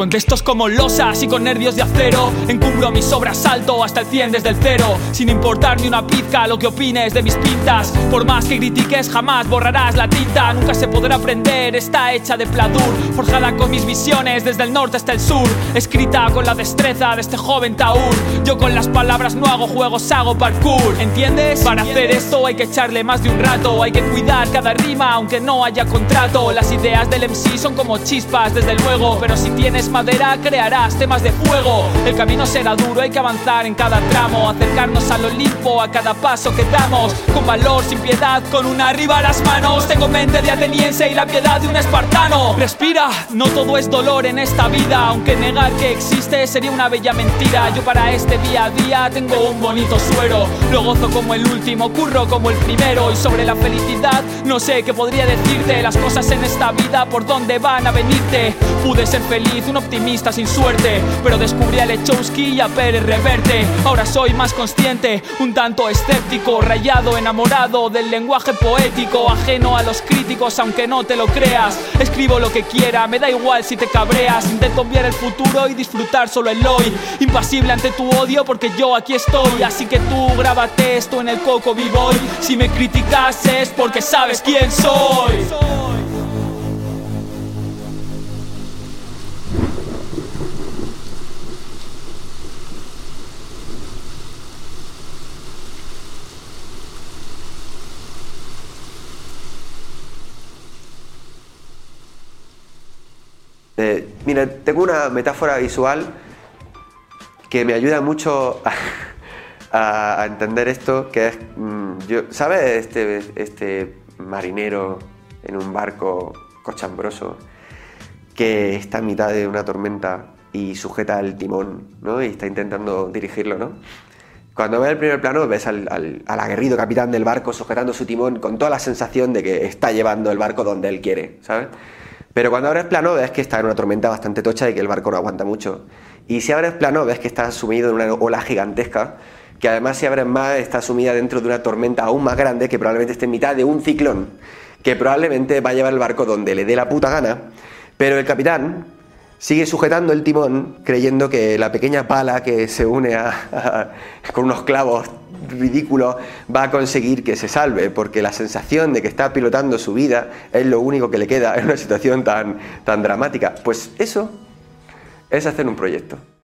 Con textos como losas y con nervios de acero, encumbro mis obras, salto hasta el 100 desde el cero, sin importar ni una pizca lo que opines de mis pintas. Por más que critiques jamás borrarás la tinta, nunca se podrá aprender, está hecha de pladur, forjada con mis visiones desde el norte hasta el sur, escrita con la destreza de este joven taur. Yo con las palabras no hago juegos, hago parkour, ¿entiendes? Para hacer esto hay que echarle más de un rato, hay que cuidar cada rima aunque no haya contrato. Las ideas del MC son como chispas desde luego, pero si tienes madera crearás temas de fuego. El camino será duro, hay que avanzar en cada tramo, acercarnos al Olimpo a cada paso que damos, con valor, sin piedad, con una arriba a las manos. Tengo mente de ateniense y la piedad de un espartano. Respira, no todo es dolor en esta vida, aunque negar que existe sería una bella mentira. Yo para este día a día tengo un bonito suero, lo gozo como el último, curro como el primero. Y sobre la felicidad no sé qué podría decirte, las cosas en esta vida por dónde van a venirte. Pude ser feliz, un optimista sin suerte, pero descubrí a Lechowski y a Pérez Reverte. Ahora soy más consciente, un tanto escéptico, rayado, enamorado del lenguaje poético, ajeno a los críticos aunque no te lo creas. Escribo lo que quiera, me da igual si te cabreas, intento enviar el futuro y disfrutar solo el hoy, impasible ante tu odio porque yo aquí estoy. Así que tú grábate esto en el Coco B-Boy, si me criticas es porque sabes quién soy. Mira, tengo una metáfora visual que me ayuda mucho a entender esto, que es, ¿sabes? Este marinero en un barco cochambroso que está en mitad de una tormenta y sujeta el timón, ¿no? Y está intentando dirigirlo, ¿no? Cuando ves el primer plano ves al aguerrido capitán del barco sujetando su timón con toda la sensación de que está llevando el barco donde él quiere, ¿sabes? Pero cuando abres plano ves que está en una tormenta bastante tocha y que el barco no aguanta mucho. Y si abres plano ves que está sumido en una ola gigantesca, que además si abres más está sumida dentro de una tormenta aún más grande, que probablemente esté en mitad de un ciclón, que probablemente va a llevar el barco donde le dé la puta gana. Pero el capitán sigue sujetando el timón creyendo que la pequeña pala que se une con unos clavos ridículo va a conseguir que se salve, porque la sensación de que está pilotando su vida es lo único que le queda en una situación tan dramática. Pues eso es hacer un proyecto.